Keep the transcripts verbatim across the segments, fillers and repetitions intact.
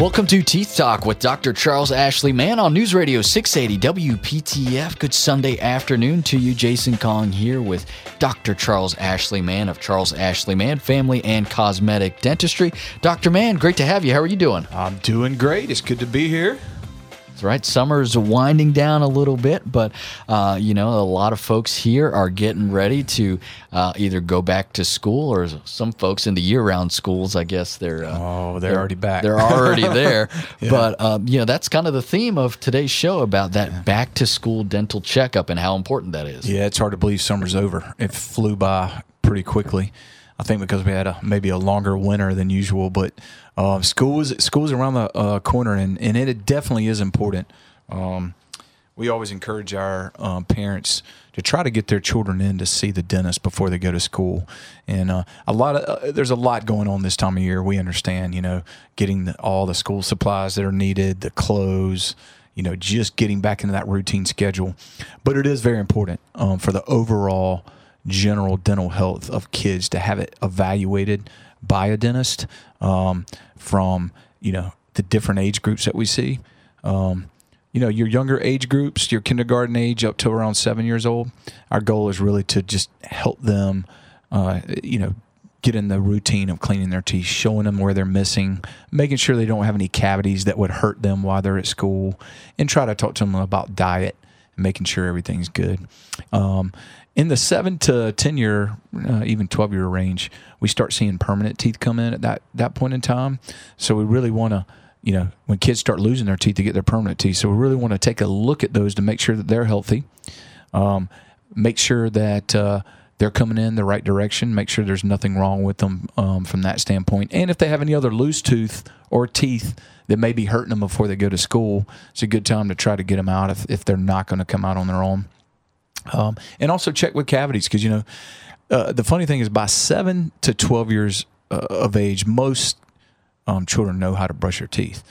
Welcome to Teeth Talk with Doctor Charles Ashley Mann on News Radio six eighty W P T F. Good Sunday afternoon to you. Jason Kong here with Doctor Charles Ashley Mann of Charles Ashley Mann Family and Cosmetic Dentistry. Doctor Mann, great to have you. How are you doing? I'm doing great. It's good to be here. Right, summer's winding down a little bit, but uh, you know, a lot of folks here are getting ready to uh, either go back to school, or some folks in the year-round schools, I guess they're uh, oh, they're, they're already back. They're already there. yeah. But um, you know, that's kind of the theme of today's show about that yeah. back-to-school dental checkup and how important that is. Yeah, it's hard to believe summer's over. It flew by pretty quickly. I think because we had a, maybe a longer winter than usual, but uh, school was, school's around the uh, corner, and, and it definitely is important. Um, we always encourage our um, parents to try to get their children in to see the dentist before they go to school. And uh, a lot of uh, there's a lot going on this time of year. We understand, you know, getting the, all the school supplies that are needed, the clothes, you know, just getting back into that routine schedule. But it is very important um, for the overall general dental health of kids to have it evaluated by a dentist um, from, you know, the different age groups that we see. Um, you know, your younger age groups, your kindergarten age up to around seven years old, our goal is really to just help them, uh, you know, get in the routine of cleaning their teeth, showing them where they're missing, making sure they don't have any cavities that would hurt them while they're at school, and try to talk to them about diet, making sure everything's good. Um, in the seven to ten year, uh, even twelve year range, we start seeing permanent teeth come in at that, that point in time. So we really want to, you know, when kids start losing their teeth, to get their permanent teeth. So we really want to take a look at those to make sure that they're healthy, um, make sure that uh, they're coming in the right direction, make sure there's nothing wrong with them um, from that standpoint. And if they have any other loose tooth or teeth that may be hurting them before they go to school, it's a good time to try to get them out if, if they're not going to come out on their own. Um, and also check with cavities, because, you know, uh, the funny thing is by seven to twelve years uh, of age, most um, children know how to brush their teeth.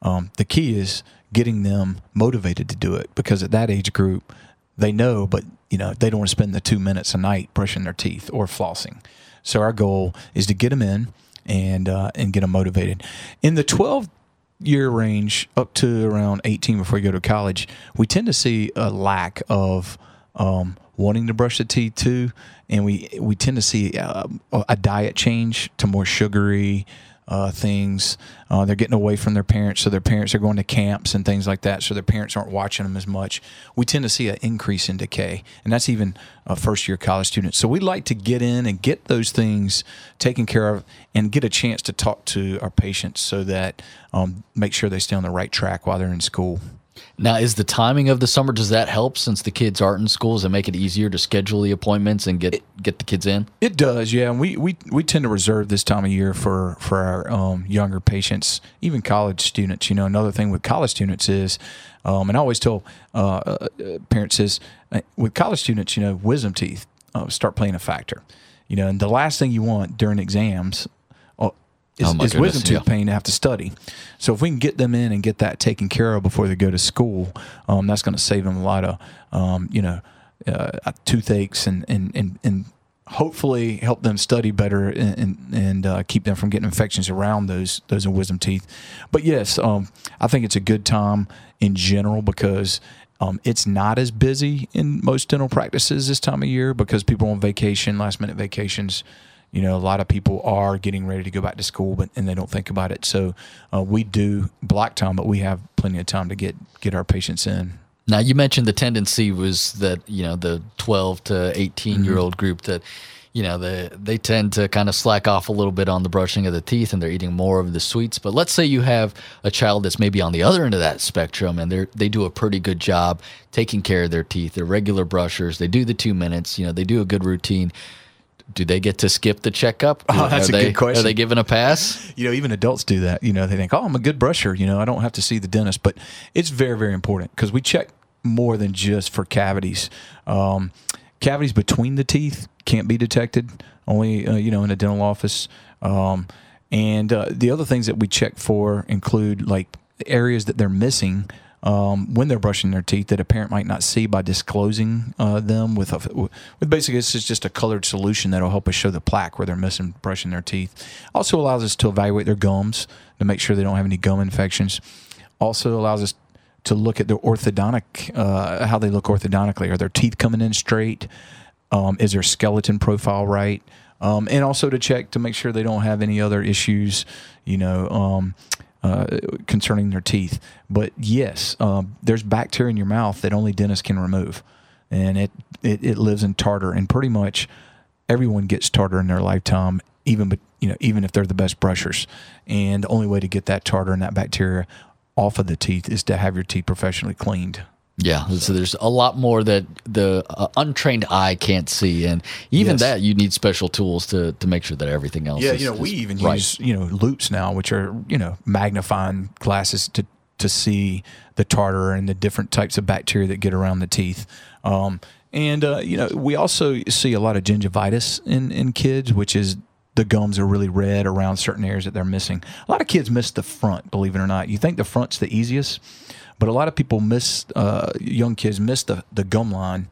Um, the key is getting them motivated to do it, because at that age group, they know, but, you know, they don't want to spend the two minutes a night brushing their teeth or flossing. So our goal is to get them in and uh, and get them motivated. In the twelve-year range up to around eighteen before you go to college, we tend to see a lack of um, wanting to brush the teeth too, and we, we tend to see a, a diet change to more sugary Uh, things. Uh, they're getting away from their parents, so their parents are going to camps and things like that, so their parents aren't watching them as much. We tend to see an increase in decay, and that's even uh, first-year college students. So we like to get in and get those things taken care of and get a chance to talk to our patients so that um, make sure they stay on the right track while they're in school. Now, is the timing of the summer, does that help since the kids aren't in schools and make it easier to schedule the appointments and get, it, get the kids in? It does, yeah. And we, we, we tend to reserve this time of year for, for our um, younger patients, even college students. You know, another thing with college students is, um, and I always tell uh, parents is, uh, with college students, you know, wisdom teeth uh, start playing a factor. You know, and the last thing you want during exams It's, oh it's wisdom tooth yeah. pain to have to study. So if we can get them in and get that taken care of before they go to school, um, that's going to save them a lot of, um, you know, uh, toothaches and, and, and, and hopefully help them study better and, and, and uh, keep them from getting infections around those those wisdom teeth. But, yes, um, I think it's a good time in general because um, it's not as busy in most dental practices this time of year because people are on vacation, last-minute vacations. You know, a lot of people are getting ready to go back to school, but and they don't think about it. So uh, we do block time, but we have plenty of time to get, get our patients in. Now, you mentioned the tendency was that, you know, the twelve to eighteen-year-old mm-hmm. group that, you know, they, they tend to kind of slack off a little bit on the brushing of the teeth and they're eating more of the sweets. But let's say you have a child that's maybe on the other end of that spectrum and they they do a pretty good job taking care of their teeth. They're regular brushers. They do the two minutes. You know, they do a good routine. Do they get to skip the checkup? Oh, that's are a they, good question. Are they given a pass? You know, even adults do that. You know, they think, oh, I'm a good brusher. You know, I don't have to see the dentist. But it's very, very important because we check more than just for cavities. Um, cavities between the teeth can't be detected, only, uh, you know, in a dental office. Um, and uh, the other things that we check for include, like, areas that they're missing um, when they're brushing their teeth that a parent might not see by disclosing uh, them with a, with basically this is just a colored solution that'll help us show the plaque where they're missing brushing their teeth. Also allows us to evaluate their gums to make sure they don't have any gum infections. Also allows us to look at their orthodontic, uh, how they look orthodontically. Are their teeth coming in straight? Um, is their skeleton profile right? Um, and also to check to make sure they don't have any other issues, you know, um, uh, concerning their teeth. But yes, um, there's bacteria in your mouth that only dentists can remove. And it, it, it lives in tartar. And pretty much everyone gets tartar in their lifetime, even, you know, even if they're the best brushers. And the only way to get that tartar and that bacteria off of the teeth is to have your teeth professionally cleaned. Yeah, so there's a lot more that the uh, untrained eye can't see, and even yes. that you need special tools to to make sure that everything else. Yeah, is, you know, we even right. use you know loops now, which are you know magnifying glasses to to see the tartar and the different types of bacteria that get around the teeth. Um, and uh, you know, we also see a lot of gingivitis in in kids, which is. The gums are really red around certain areas that they're missing. A lot of kids miss the front, believe it or not. You think the front's the easiest, but a lot of people miss, uh, young kids miss the, the gum line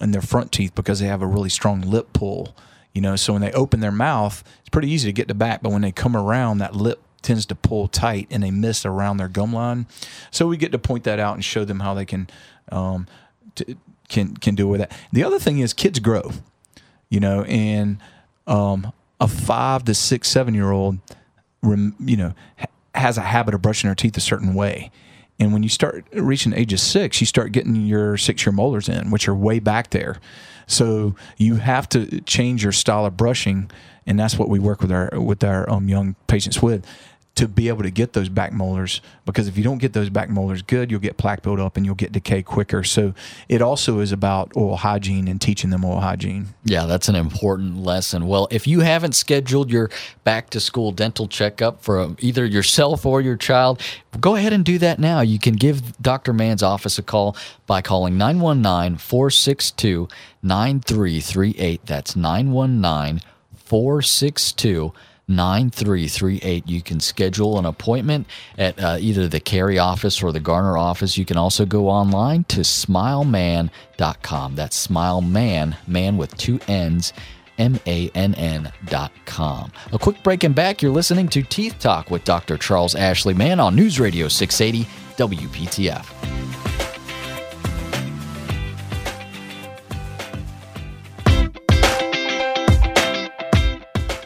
in their front teeth because they have a really strong lip pull. You know, so when they open their mouth, it's pretty easy to get the back, but when they come around, that lip tends to pull tight and they miss around their gum line. So we get to point that out and show them how they can um, t- can can do with that. The other thing is kids grow, you know, and um a five to six, seven-year-old, you know, has a habit of brushing their teeth a certain way. And when you start reaching the age of six, you start getting your six-year molars in, which are way back there. So you have to change your style of brushing, and that's what we work with our with our um, young patients with, to be able to get those back molars. Because if you don't get those back molars good, you'll get plaque buildup and you'll get decay quicker. So it also is about oral hygiene and teaching them oral hygiene. Yeah, that's an important lesson. Well, if you haven't scheduled your back-to-school dental checkup for either yourself or your child, go ahead and do that now. You can give Doctor Mann's office a call by calling nine one nine, four six two, nine three three eight. That's nine one nine, four six two, nine three three eight. You can schedule an appointment at uh, either the Cary office or the Garner office. You can also go online to smile man dot com. That's smileman, man with two N's, M A N N dot com. A quick break and back. You're listening to Teeth Talk with Doctor Charles Ashley Mann on News Radio six eighty W P T F.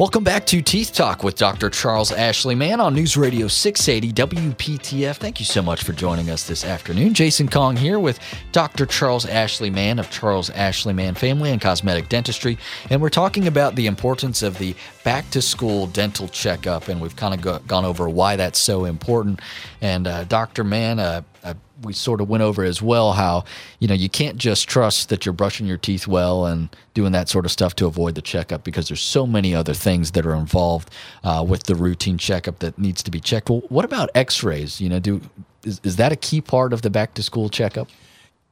Welcome back to Teeth Talk with Doctor Charles Ashley Mann on News Radio six eighty W P T F. Thank you so much for joining us this afternoon. Jason Kong here with Doctor Charles Ashley Mann of Charles Ashley Mann Family and Cosmetic Dentistry. And we're talking about the importance of the back-to-school dental checkup, and we've kind of go- gone over why that's so important. And uh, Doctor Mann, uh, uh, we sort of went over as well how, you know, you can't just trust that you're brushing your teeth well and doing that sort of stuff to avoid the checkup, because there's so many other things that are involved uh, with the routine checkup that needs to be checked. Well, what about x-rays? You know, do is, is that a key part of the back-to-school checkup?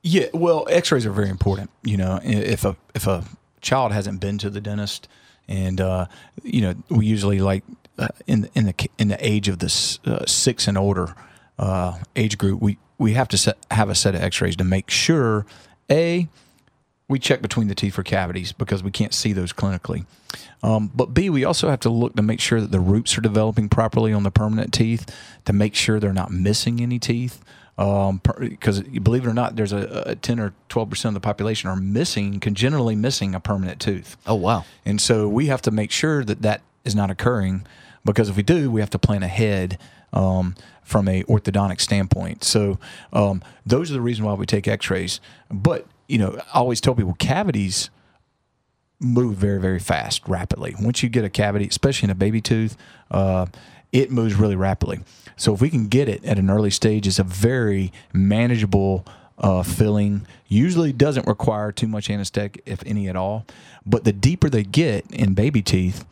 Yeah, well, x-rays are very important. You know, if a, if a child hasn't been to the dentist, and, uh, you know, we usually like uh, in, in, the, in the age of the uh, six and older uh, age group, we we have to set, have a set of x-rays to make sure, A, we check between the teeth for cavities because we can't see those clinically. Um, but B, we also have to look to make sure that the roots are developing properly on the permanent teeth to make sure they're not missing any teeth. Um, because believe it or not, there's a, a ten or twelve percent of the population are missing, congenitally missing a permanent tooth. Oh, wow. And so we have to make sure that that is not occurring, because if we do, we have to plan ahead um, from a orthodontic standpoint. So um, those are the reasons why we take x-rays. But, you know, I always tell people cavities move very, very fast, rapidly. Once you get a cavity, especially in a baby tooth, uh, it moves really rapidly. So if we can get it at an early stage, it's a very manageable uh, filling. Usually doesn't require too much anesthetic, if any at all. But the deeper they get in baby teeth,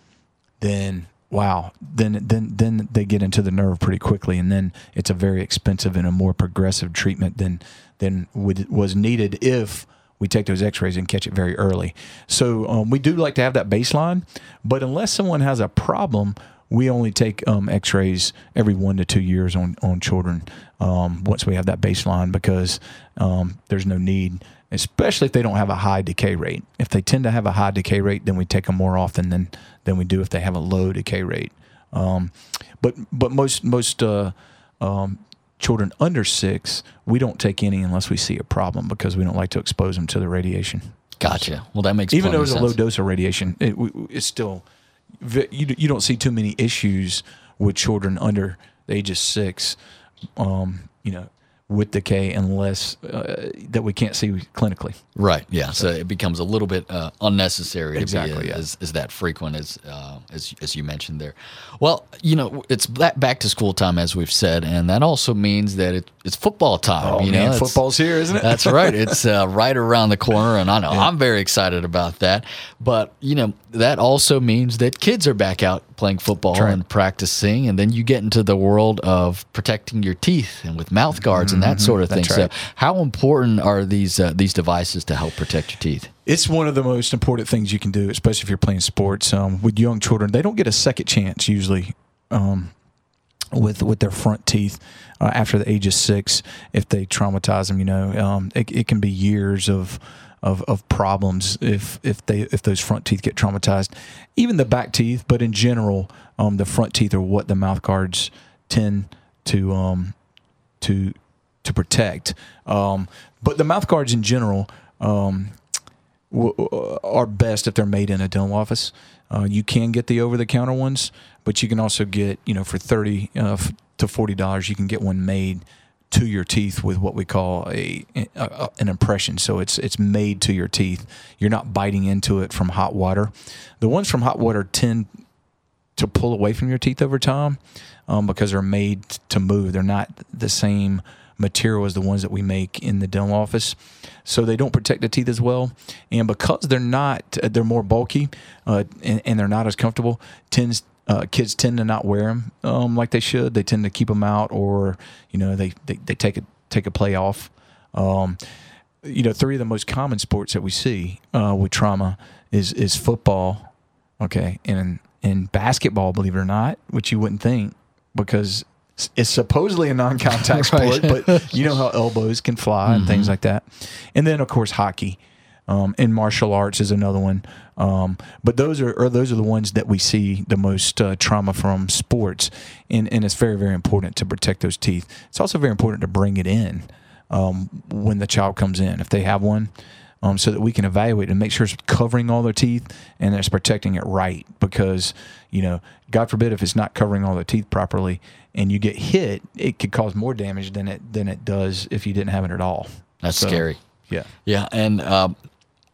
then wow, then then then they get into the nerve pretty quickly, and then it's a very expensive and a more progressive treatment than than would, was needed if we take those x-rays and catch it very early. So um, we do like to have that baseline, but unless someone has a problem, we only take um, x-rays every one to two years on, on children um, once we have that baseline, because um, there's no need, especially if they don't have a high decay rate. If they tend to have a high decay rate, then we take them more often than, than we do if they have a low decay rate. Um, but but most, most uh, um, children under six, we don't take any unless we see a problem, because we don't like to expose them to the radiation. Gotcha. Well, that makes even though it's a low dose of radiation, it, it's still you. You don't see too many issues with children under the age of six, um, you know, with decay, unless uh, that we can't see clinically. Right. Yeah. So, so it becomes a little bit uh, unnecessary. Exactly. To be a, yeah. as, as that frequent as uh, as as you mentioned there. Well, you know, it's back to school time, as we've said, and that also means that it, it's football time. Oh, you man, know, football's here, isn't it? That's right. It's uh, right around the corner, and I know yeah. I'm very excited about that. But you know, that also means that kids are back out playing football right. and practicing, and then you get into the world of protecting your teeth and with mouth guards mm-hmm. and that sort of thing. Right. So how important are these uh, these devices to help protect your teeth? It's one of the most important things you can do, especially if you're playing sports. Um, with young children, they don't get a second chance usually um, with with their front teeth uh, after the age of six. If they traumatize them, you know, um, it, it can be years of Of, of problems if if they if those front teeth get traumatized, even the back teeth, but in general, um, the front teeth are what the mouth guards tend to um, to to protect. Um, but the mouth guards in general um, w- are best if they're made in a dental office. Uh, you can get the over the counter ones, but you can also get you know for thirty uh, to forty dollars, you can get one made to your teeth with what we call a, a, a an impression. So it's it's made to your teeth. You're not biting into it from hot water. The ones from hot water tend to pull away from your teeth over time um, because they're made to move. They're not the same material as the ones that we make in the dental office. So they don't protect the teeth as well. And because they're not, they're more bulky uh, and, and they're not as comfortable, tends Uh, kids tend to not wear them um, like they should. They tend to keep them out, or you know, they, they, they take a take a play off. Um, you know, three of the most common sports that we see uh, with trauma is is football, okay, and and basketball. Believe it or not, which you wouldn't think, because it's supposedly a non-contact sport, right. But you know how elbows can fly mm-hmm. and things like that. And then of course hockey. Um, and martial arts is another one, um, but those are or those are the ones that we see the most uh, trauma from sports, and and it's very, very important to protect those teeth. It's also very important to bring it in um, when the child comes in, if they have one, um, so that we can evaluate and make sure it's covering all their teeth and it's protecting it right. Because you know, God forbid, if it's not covering all the teeth properly and you get hit, it could cause more damage than it than it does if you didn't have it at all. That's so scary. Yeah, yeah, and. Um,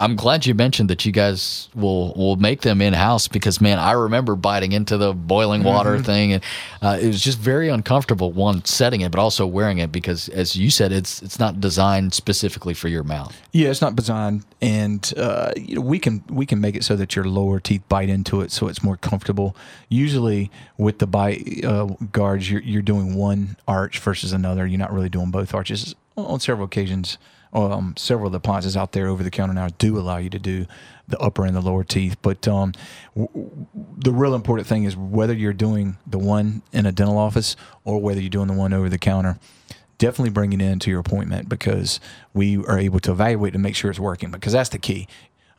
I'm glad you mentioned that you guys will will make them in-house, because, man, I remember biting into the boiling water mm-hmm. thing, and uh, it was just very uncomfortable, one, setting it, but also wearing it, because, as you said, it's it's not designed specifically for your mouth. Yeah, it's not designed, and uh, you know, we can we can make it so that your lower teeth bite into it so it's more comfortable. Usually with the bite uh, guards, you're, you're doing one arch versus another. You're not really doing both arches on several occasions. Um, several of the appliances out there over the counter now do allow you to do the upper and the lower teeth, but um, w- the real important thing is whether you're doing the one in a dental office or whether you're doing the one over the counter, definitely bring it in to your appointment, because we are able to evaluate and make sure it's working, because that's the key.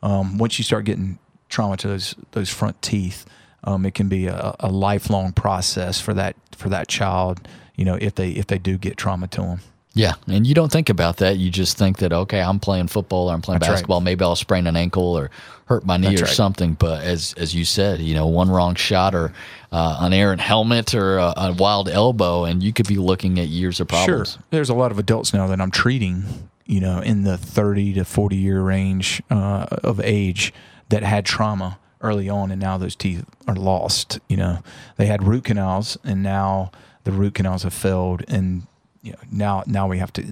Um, once you start getting trauma to those those front teeth, um, it can be a, a lifelong process for that for that child, you know, if they if they do get trauma to them. Yeah, and you don't think about that. You just think that, okay, I'm playing football or I'm playing That's basketball. Right. Maybe I'll sprain an ankle or hurt my knee That's or right. something. But as as you said, you know, one wrong shot or uh, an errant helmet or a, a wild elbow, and you could be looking at years of problems. Sure. There's a lot of adults now that I'm treating, you know, in the thirty to forty-year range uh, of age that had trauma early on, and now those teeth are lost. You know, they had root canals, and now the root canals have failed, and you know, now now we have to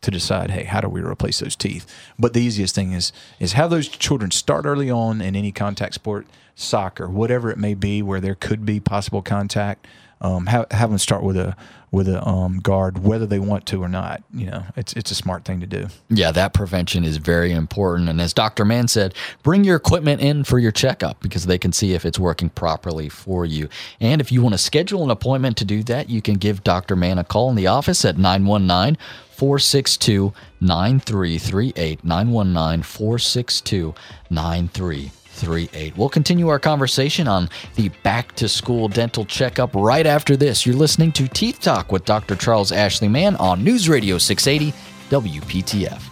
to decide, hey, how do we replace those teeth? But the easiest thing is is have those children start early on in any contact sport soccer, whatever it may be, where there could be possible contact. Um, have, have them start with a with a um, guard, whether they want to or not. You know, it's it's a smart thing to do. Yeah, that prevention is very important. And as Doctor Mann said, bring your equipment in for your checkup because they can see if it's working properly for you. And if you want to schedule an appointment to do that, you can give Doctor Mann a call in the office at nine one nine, four six two, nine three three eight, nine one nine, four six two, nine three three eight. three eight. We'll continue our conversation on the back-to-school dental checkup right after this. You're listening to Teeth Talk with Doctor Charles Ashley Mann on News Radio six eighty W P T F.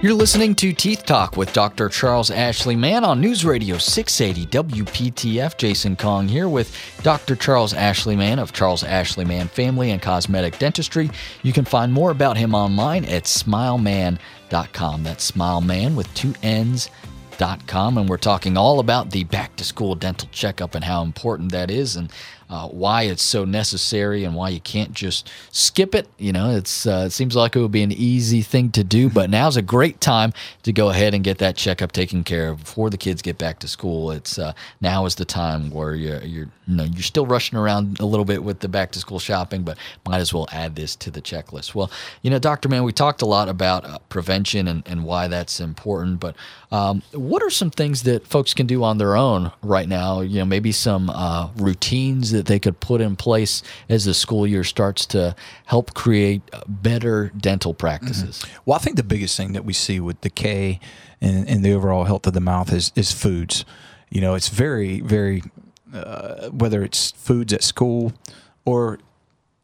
You're listening to Teeth Talk with Doctor Charles Ashley Mann on News Radio six eighty W P T F. Jason Kong here with Doctor Charles Ashley Mann of Charles Ashley Mann Family and Cosmetic Dentistry. You can find more about him online at smile man dot com. That's smileman with two N's. .com, and we're talking all about the back-to-school dental checkup and how important that is, and uh, why it's so necessary, and why you can't just skip it. You know, it's uh, it seems like it would be an easy thing to do, but now's a great time to go ahead and get that checkup taken care of before the kids get back to school. It's uh, now is the time where you're you're you know, you're still rushing around a little bit with the back-to-school shopping, but might as well add this to the checklist. Well, you know, Doctor Mann, we talked a lot about uh, prevention and and why that's important, but um, what are some things that folks can do on their own right now? You know, maybe some uh, routines that they could put in place as the school year starts to help create better dental practices. Mm-hmm. Well, I think the biggest thing that we see with decay and, and the overall health of the mouth is is foods. You know, it's very, very uh, whether it's foods at school or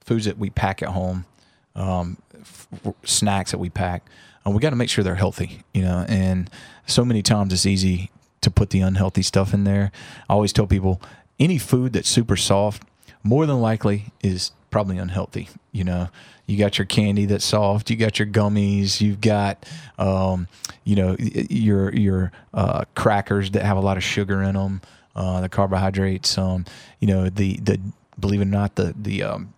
foods that we pack at home, um, f- snacks that we pack. And we got to make sure they're healthy, you know, and so many times it's easy to put the unhealthy stuff in there. I always tell people any food that's super soft more than likely is probably unhealthy. You know, you got your candy that's soft, you got your gummies, you've got, um, you know, your your uh, crackers that have a lot of sugar in them, uh, the carbohydrates, um, you know, the, the believe it or not, the, the um,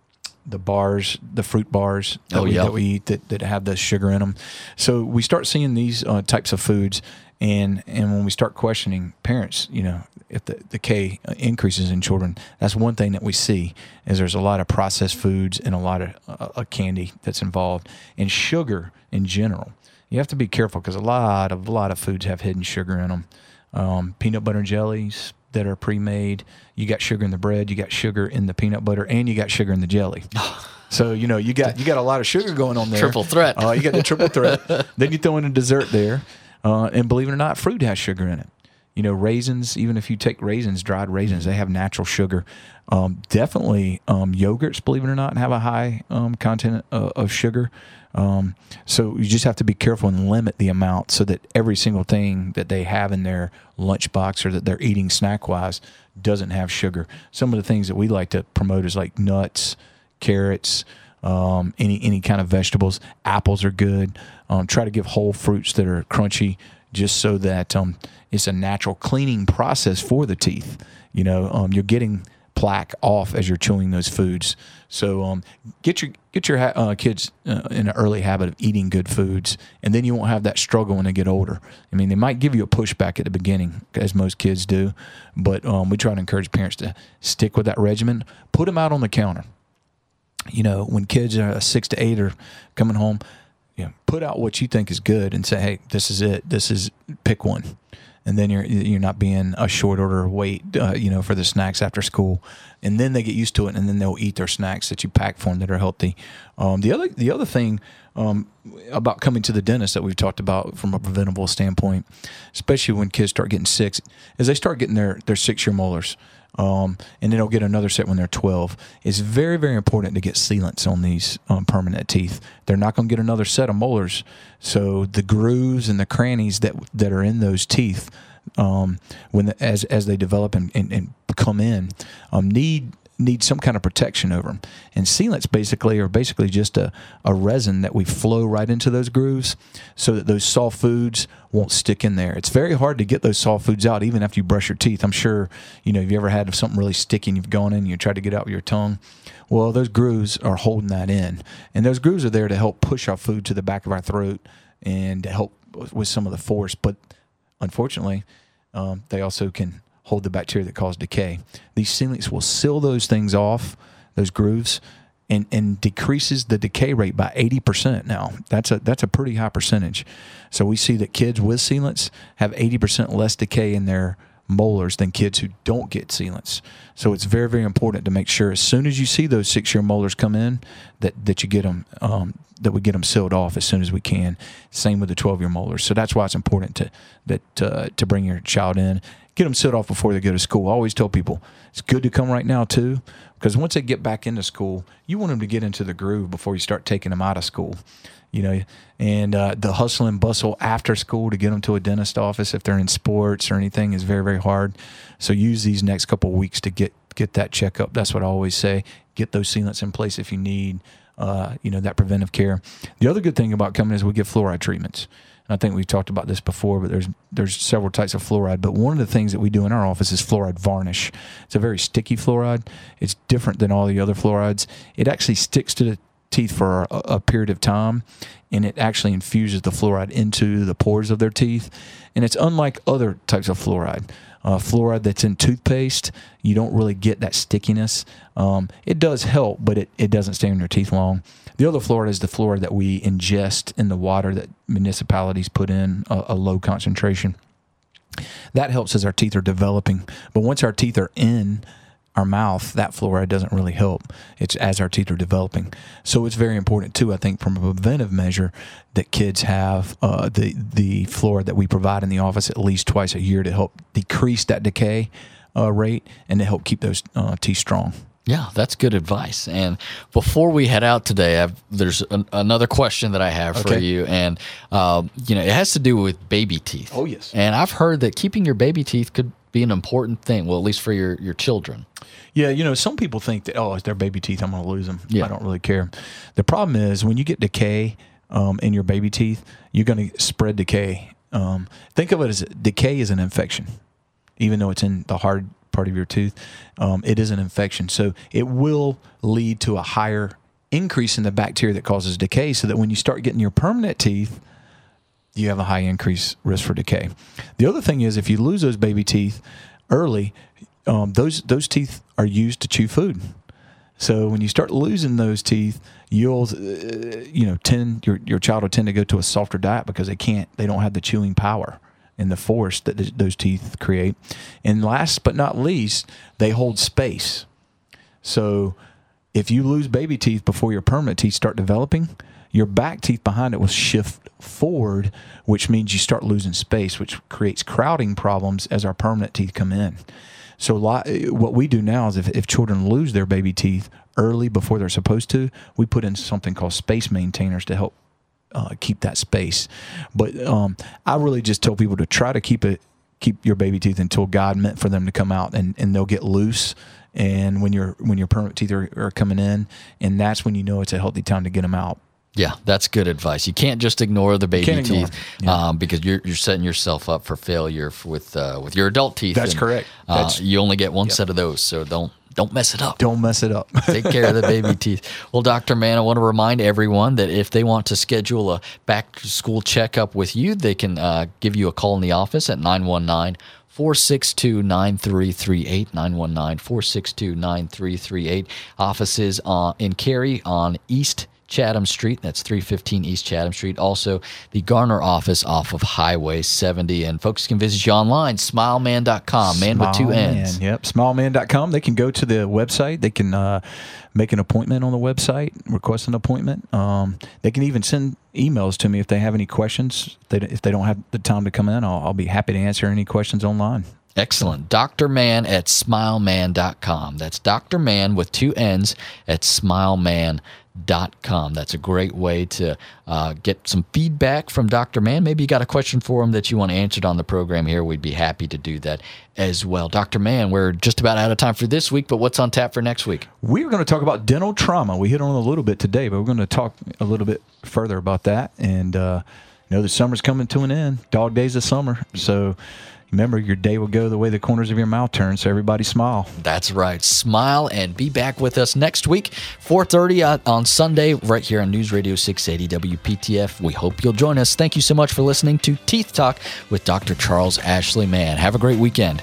the bars, the fruit bars that, oh, we, yeah. that we eat that, that have the sugar in them. So we start seeing these uh, types of foods, and, and when we start questioning parents, you know, if the decay increases in children, that's one thing that we see is there's a lot of processed foods and a lot of uh, a candy that's involved, and sugar in general. You have to be careful because a lot of a lot of foods have hidden sugar in them. Um, peanut butter and jellies that are pre-made, you got sugar in the bread, you got sugar in the peanut butter, and you got sugar in the jelly. So, you know, you got you got a lot of sugar going on there. Triple threat. Oh, uh, you got the triple threat. Then you throw in a dessert there. Uh, and believe it or not, fruit has sugar in it. You know, raisins, even if you take raisins, dried raisins, they have natural sugar. Um, definitely um, yogurts, believe it or not, have a high um, content of, of sugar. Um, so you just have to be careful and limit the amount so that every single thing that they have in their lunchbox or that they're eating snack-wise doesn't have sugar. Some of the things that we like to promote is like nuts, carrots, um, any any kind of vegetables. Apples are good. Um, try to give whole fruits that are crunchy, just so that um, it's a natural cleaning process for the teeth. You know, um, you're getting plaque off as you're chewing those foods. So um, get your get your ha- uh, kids uh, in an early habit of eating good foods, and then you won't have that struggle when they get older. I mean, they might give you a pushback at the beginning, as most kids do, but um, we try to encourage parents to stick with that regimen. Put them out on the counter. You know, when kids are six to eight or coming home, you know, put out what you think is good and say, hey, this is it. This is pick one. And then you're you're not being a short order wait, uh, you know, for the snacks after school. And then they get used to it, and then they'll eat their snacks that you pack for them that are healthy. Um, the other the other thing um, about coming to the dentist that we've talked about from a preventable standpoint, especially when kids start getting sick, is they start getting their, their six-year molars. Um, and then they'll get another set when they're twelve. It's very, very important to get sealants on these um, permanent teeth. They're not going to get another set of molars. So the grooves and the crannies that that are in those teeth, um, when the, as as they develop and, and, and come in, um, need need some kind of protection over them. And sealants basically are basically just a, a resin that we flow right into those grooves so that those soft foods won't stick in there. It's very hard to get those soft foods out even after you brush your teeth. I'm sure, you know, if you ever had something really sticky and you've gone in and you tried to get out with your tongue, well, those grooves are holding that in. And those grooves are there to help push our food to the back of our throat and to help with some of the force. But unfortunately, um, they also can hold the bacteria that cause decay. These sealants will seal those things off, those grooves, and, and decreases the decay rate by eighty percent now. That's a that's a pretty high percentage. So we see that kids with sealants have eighty percent less decay in their molars than kids who don't get sealants. So it's very, very important to make sure as soon as you see those six-year molars come in that, that you get them, um, that we get them sealed off as soon as we can. Same with the twelve-year molars. So that's why it's important to that uh, to bring your child in. Get them sealed off before they go to school. I always tell people it's good to come right now too, because once they get back into school, you want them to get into the groove before you start taking them out of school. You know, and uh, the hustle and bustle after school to get them to a dentist office if they're in sports or anything is very, very hard. So use these next couple of weeks to get get that checkup. That's what I always say. Get those sealants in place if you need, uh, you know, that preventive care. The other good thing about coming is we get fluoride treatments. I think we've talked about this before, but there's there's several types of fluoride. But one of the things that we do in our office is fluoride varnish. It's a very sticky fluoride. It's different than all the other fluorides. It actually sticks to the teeth for a, a period of time, and it actually infuses the fluoride into the pores of their teeth. And it's unlike other types of fluoride. Uh, fluoride that's in toothpaste, you don't really get that stickiness. Um, it does help, but it, it doesn't stay in your teeth long. The other fluoride is the fluoride that we ingest in the water that municipalities put in a, a low concentration. That helps as our teeth are developing. But once our teeth are in our mouth, that fluoride doesn't really help. It's as our teeth are developing. So it's very important too, I think, from a preventive measure that kids have uh, the, the fluoride that we provide in the office at least twice a year to help decrease that decay uh, rate and to help keep those uh, teeth strong. Yeah, that's good advice. And before we head out today, I've, there's an, another question that I have for okay. you, and um, you know, it has to do with baby teeth. Oh yes. And I've heard that keeping your baby teeth could be an important thing. Well, at least for your, your children. Yeah, you know, some people think that oh, it's their baby teeth. I'm going to lose them. Yeah. I don't really care. The problem is when you get decay um, in your baby teeth, you're going to spread decay. Um, think of it as decay is an infection, even though it's in the hard part of your tooth, um, it is an infection. So it will lead to a higher increase in the bacteria that causes decay so that when you start getting your permanent teeth, you have a high increase risk for decay. The other thing is if you lose those baby teeth early, um, those those teeth are used to chew food. So when you start losing those teeth, you'll, uh, you know, tend your, your child will tend to go to a softer diet because they can't, they don't have the chewing power and the force that th- those teeth create. And last but not least, they hold space. So if you lose baby teeth before your permanent teeth start developing, your back teeth behind it will shift forward, which means you start losing space, which creates crowding problems as our permanent teeth come in. So what we do now is if, if children lose their baby teeth early before they're supposed to, we put in something called space maintainers to help Uh, keep that space. But um, I really just tell people to try to keep it, keep your baby teeth until God meant for them to come out, and, and they'll get loose. And when your when your permanent teeth are, are coming in, and that's when you know it's a healthy time to get them out. Yeah, that's good advice. You can't just ignore the baby teeth yeah. um, because you're you're setting yourself up for failure with uh, with your adult teeth. That's and, correct. That's, uh, you only get one yep. set of those, so don't. Don't mess it up. Don't mess it up. Take care of the baby teeth. Well, Doctor Mann, I want to remind everyone that if they want to schedule a back-to-school checkup with you, they can uh, give you a call in the office at nine one nine, four six two, nine three three eight, nine one nine, four six two, nine three three eight. Offices uh, in Cary on East Chatham Street. That's three fifteen East Chatham Street. Also, the Garner office off of Highway seventy. And folks can visit you online, smile man dot com, man Smile with two N's. Man, yep, smile man dot com. They can go to the website. They can uh, make an appointment on the website, request an appointment. Um, they can even send emails to me if they have any questions. They, if they don't have the time to come in, I'll, I'll be happy to answer any questions online. Excellent. Doctor Mann at smile man dot com. That's Doctor Mann with two N's at smile man dot com. smileman dot com. That's a great way to uh, get some feedback from Doctor Mann. Maybe you got a question for him that you want answered on the program here. We'd be happy to do that as well. Doctor Mann, we're just about out of time for this week, but what's on tap for next week? We're going to talk about dental trauma. We hit on it a little bit today, but we're going to talk a little bit further about that. And uh, you know, the summer's coming to an end. Dog days of summer. So remember, your day will go the way the corners of your mouth turn, so everybody smile. That's right. Smile and be back with us next week, four thirty on Sunday, right here on News Radio six eighty W P T F. We hope you'll join us. Thank you so much for listening to Teeth Talk with Doctor Charles Ashley Mann. Have a great weekend.